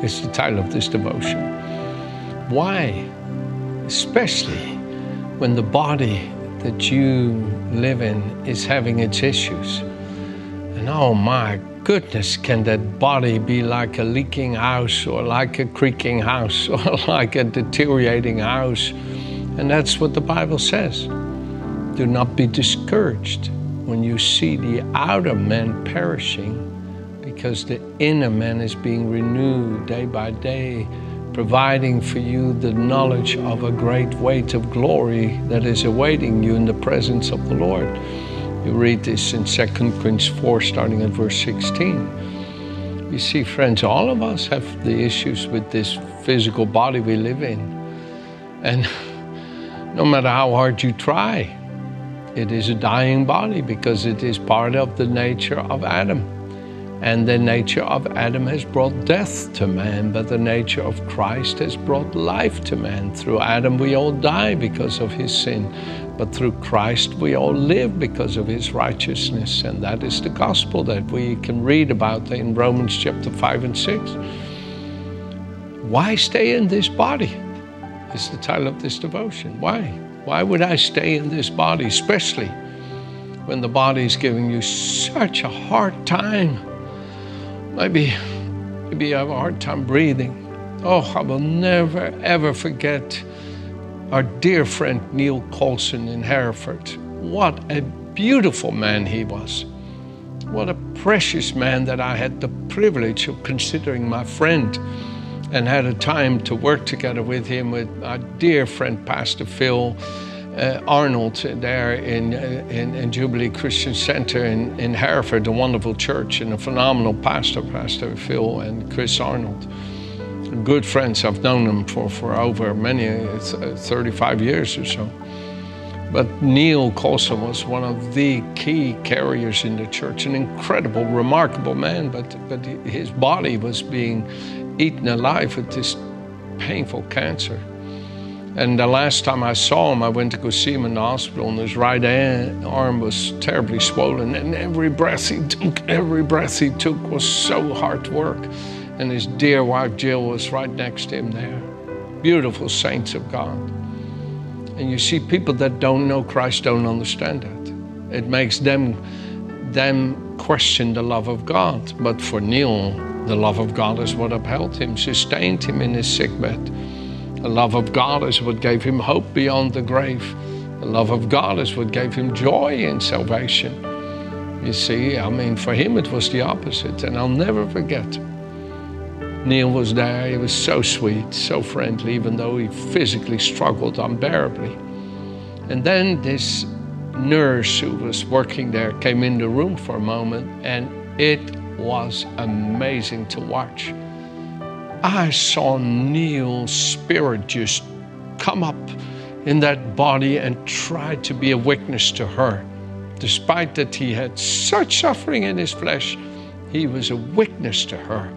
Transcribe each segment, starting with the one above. Is the title of this devotion. Why? Especially when the body that you live in is having its issues. And oh my goodness, can that body be like a leaking house or like a creaking house or like a deteriorating house? And that's what the Bible says. Do not be discouraged when you see the outer man perishing, because the inner man is being renewed day by day, providing for you the knowledge of a great weight of glory that is awaiting you in the presence of the Lord. You read this in 2 Corinthians 4, starting at verse 16. You see, friends, all of us have the issues with this physical body we live in. And no matter how hard you try, it is a dying body because it is part of the nature of Adam. And the nature of Adam has brought death to man, but the nature of Christ has brought life to man. Through Adam we all die because of his sin, but through Christ we all live because of his righteousness. And that is the gospel that we can read about in Romans chapter 5 and 6. Why stay in this body? Is the title of this devotion. Why? Why would I stay in this body, especially when the body is giving you such a hard time? Maybe you have a hard time breathing. Oh, I will never, ever forget our dear friend Neil Coulson in Hereford. What a beautiful man he was. What a precious man that I had the privilege of considering my friend, and had a time to work together with him, with our dear friend Pastor Phil Arnold there in Jubilee Christian Center in Hereford, a wonderful church, and a phenomenal pastor, Pastor Phil and Chris Arnold. Good friends. I've known them for over 35 years or so. But Neil Coulson was one of the key carriers in the church, an incredible, remarkable man, but his body was being eaten alive with this painful cancer. And the last time I saw him, I went to go see him in the hospital, and his right arm was terribly swollen, and every breath he took was so hard work. And his dear wife, Jill, was right next to him there. Beautiful saints of God. And you see, people that don't know Christ don't understand that. It makes them question the love of God. But for Neil, the love of God is what upheld him, sustained him in his sickbed. The love of God is what gave him hope beyond the grave. The love of God is what gave him joy in salvation. You see, I mean, for him it was the opposite, and I'll never forget. Neil was there. He was so sweet, so friendly, even though he physically struggled unbearably. And then this nurse who was working there came in the room for a moment, and it was amazing to watch. I saw Neil's spirit just come up in that body and try to be a witness to her. Despite that he had such suffering in his flesh, he was a witness to her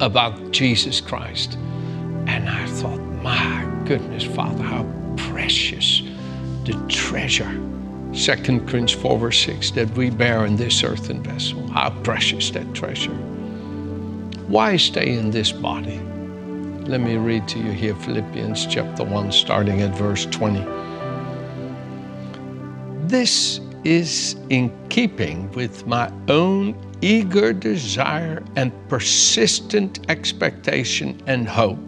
about Jesus Christ. And I thought, my goodness, Father, how precious the treasure, 2 Corinthians 4, verse 6, that we bear in this earthen vessel. How precious that treasure. Why stay in this body? Let me read to you here Philippians chapter 1, starting at verse 20. This is in keeping with my own eager desire and persistent expectation and hope,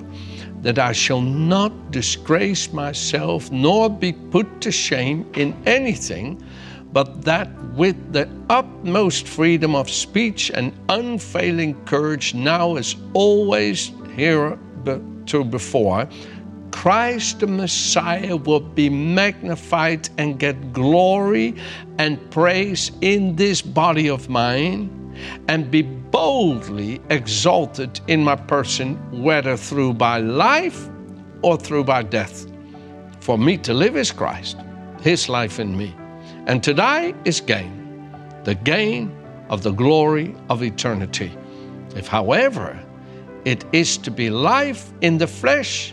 that I shall not disgrace myself nor be put to shame in anything, but that with the utmost freedom of speech and unfailing courage, now as always heretofore, Christ the Messiah will be magnified and get glory and praise in this body of mine, and be boldly exalted in my person, whether through by life or through by death. For me to live is Christ, his life in me. And to die is gain, the gain of the glory of eternity. If, however, it is to be life in the flesh,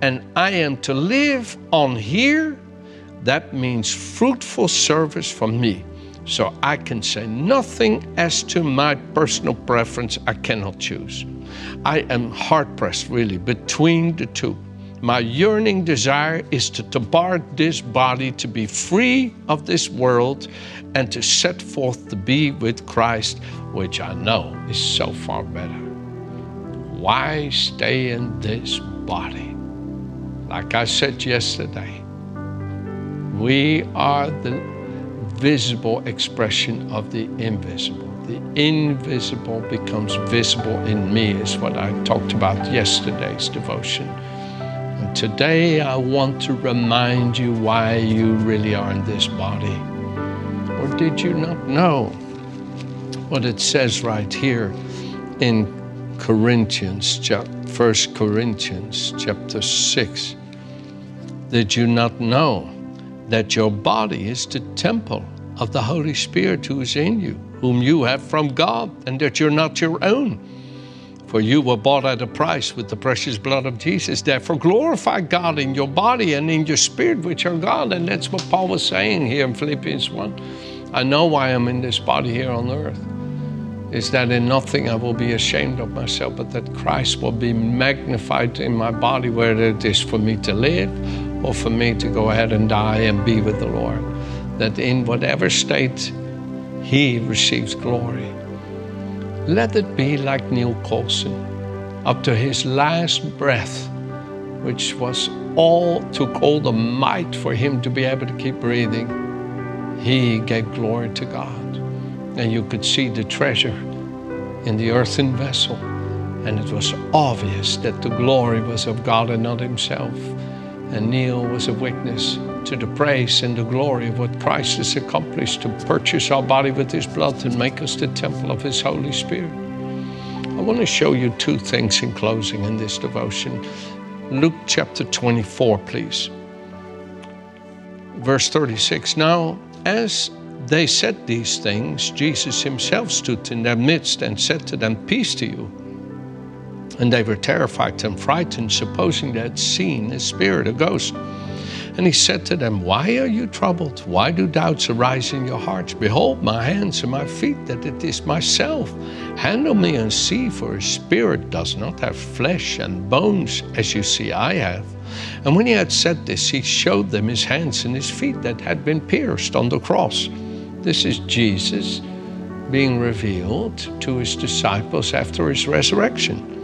and I am to live on here, that means fruitful service for me. So I can say nothing as to my personal preference. I cannot choose. I am hard-pressed, really, between the two. My yearning desire is to depart this body, to be free of this world, and to set forth to be with Christ, which I know is so far better. Why stay in this body? Like I said yesterday, we are the visible expression of the invisible. The invisible becomes visible in me, is what I talked about yesterday's devotion. And today I want to remind you why you really are in this body. Or did you not know what it says right here in Corinthians, 1 Corinthians chapter 6? Did you not know that your body is the temple of the Holy Spirit who is in you, whom you have from God, and that you're not your own? For you were bought at a price with the precious blood of Jesus. Therefore glorify God in your body and in your spirit, which are God. And that's what Paul was saying here in Philippians 1. I know why I'm in this body here on earth, is that in nothing I will be ashamed of myself, but that Christ will be magnified in my body, whether it is for me to live or for me to go ahead and die and be with the Lord. That in whatever state, he receives glory. Let it be like Neil Coulson, up to his last breath, which was all, took all the might for him to be able to keep breathing. He gave glory to God. And you could see the treasure in the earthen vessel. And it was obvious that the glory was of God and not himself. And Neil was a witness to the praise and the glory of what Christ has accomplished to purchase our body with his blood and make us the temple of his Holy Spirit. I want to show you two things in closing in this devotion. Luke chapter 24, please. Verse 36, now as they said these things, Jesus himself stood in their midst and said to them, peace to you. And they were terrified and frightened, supposing they had seen a spirit, a ghost. And he said to them, why are you troubled? Why do doubts arise in your hearts? Behold, my hands and my feet, that it is myself. Handle me and see, for a spirit does not have flesh and bones, as you see I have. And when he had said this, he showed them his hands and his feet that had been pierced on the cross. This is Jesus being revealed to his disciples after his resurrection.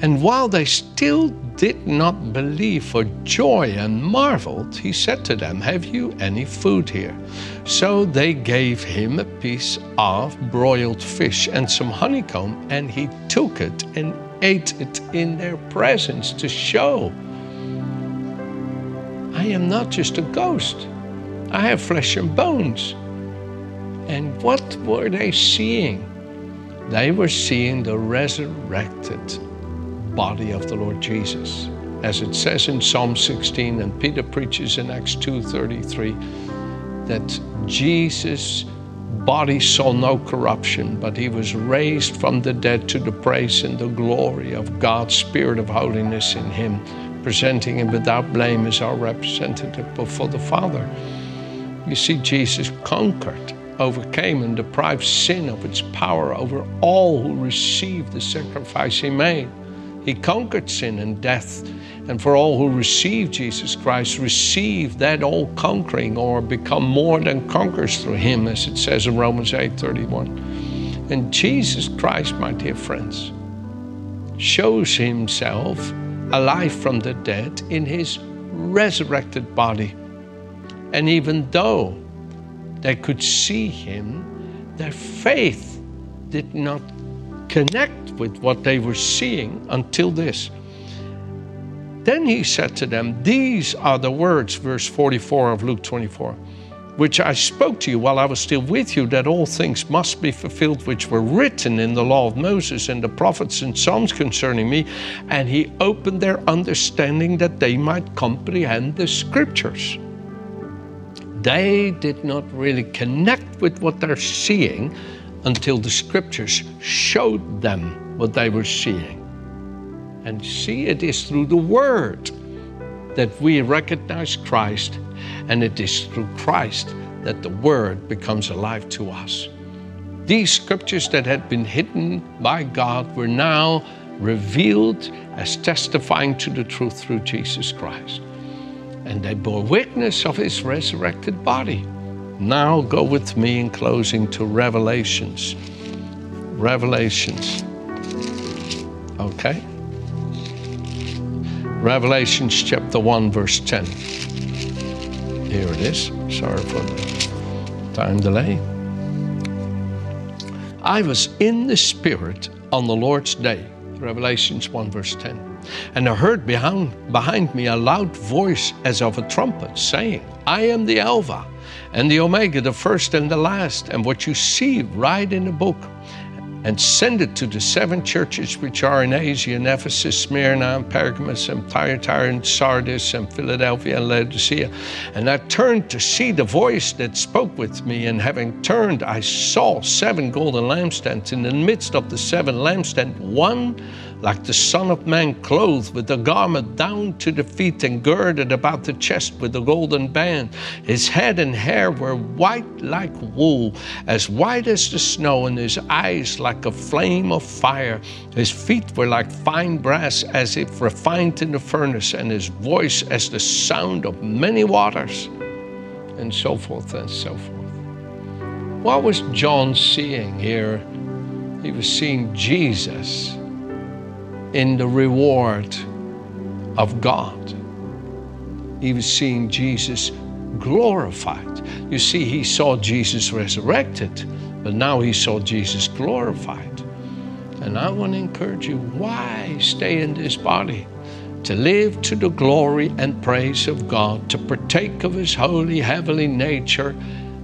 And while they still did not believe for joy and marveled, he said to them, have you any food here? So they gave him a piece of broiled fish and some honeycomb, and he took it and ate it in their presence to show, I am not just a ghost. I have flesh and bones. And what were they seeing? They were seeing the resurrected body of the Lord Jesus. As it says in Psalm 16, and Peter preaches in Acts 2:33, that Jesus' body saw no corruption, but he was raised from the dead to the praise and the glory of God's Spirit of holiness in him, presenting him without blame as our representative before the Father. You see, Jesus conquered, overcame, and deprived sin of its power over all who received the sacrifice he made. He conquered sin and death, and for all who receive Jesus Christ, receive that all-conquering, or become more than conquerors through him, as it says in Romans 8:31. And Jesus Christ, my dear friends, shows himself alive from the dead in his resurrected body. And even though they could see him, their faith did not connect with what they were seeing until this. Then he said to them, these are the words, verse 44 of Luke 24, which I spoke to you while I was still with you, that all things must be fulfilled which were written in the law of Moses and the prophets and Psalms concerning me. And he opened their understanding that they might comprehend the scriptures. They did not really connect with what they're seeing until the scriptures showed them what they were seeing. And see, it is through the word that we recognize Christ, and it is through Christ that the word becomes alive to us. These scriptures that had been hidden by God were now revealed as testifying to the truth through Jesus Christ. And they bore witness of his resurrected body. Now go with me in closing to Revelations. Okay? Revelations chapter 1, verse 10. Here it is. Sorry for the time delay. I was in the Spirit on the Lord's day. Revelations 1, verse 10. And I heard behind me a loud voice as of a trumpet, saying, I am the Alpha and the Omega, the first and the last. And what you see, write in the book and send it to the seven churches which are in Asia, in Ephesus, Smyrna, and Pergamos, and Thyatira, and Sardis, and Philadelphia, and Laodicea. And I turned to see the voice that spoke with me, and having turned, I saw seven golden lampstands. In the midst of the seven lampstands, one like the Son of Man, clothed with a garment down to the feet and girded about the chest with a golden band. His head and hair were white like wool, as white as the snow, and his eyes like a flame of fire. His feet were like fine brass, as if refined in the furnace, and his voice as the sound of many waters, and so forth and so forth. What was John seeing here? He was seeing Jesus in the reward of God. He was seeing Jesus glorified. You see, he saw Jesus resurrected, but now he saw Jesus glorified. And I want to encourage you, why stay in this body? To live to the glory and praise of God, to partake of his holy, heavenly nature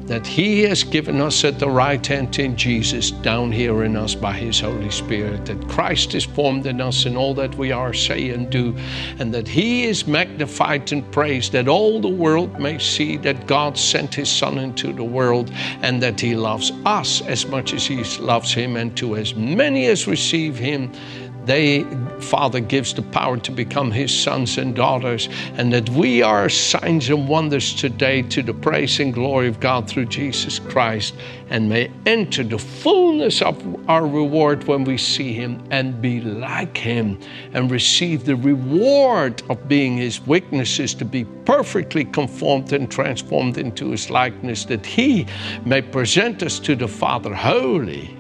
that he has given us at the right hand in Jesus, down here in us by his Holy Spirit, that Christ is formed in us in all that we are, say, and do, and that he is magnified and praised, that all the world may see that God sent his Son into the world, and that he loves us as much as he loves him, and to as many as receive him, they, Father, gives the power to become his sons and daughters, and that we are signs and wonders today to the praise and glory of God through Jesus Christ, and may enter the fullness of our reward when we see him and be like him and receive the reward of being his witnesses, to be perfectly conformed and transformed into his likeness, that he may present us to the Father holy,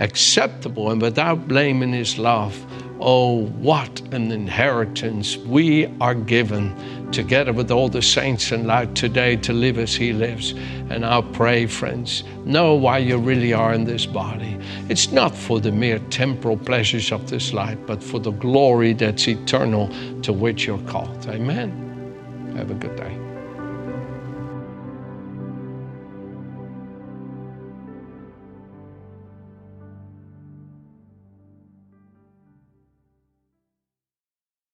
acceptable, and without blame in his love. Oh, what an inheritance we are given together with all the saints in light today to live as he lives. And I pray, friends, know why you really are in this body. It's not for the mere temporal pleasures of this life, but for the glory that's eternal to which you're called. Amen. Have a good day.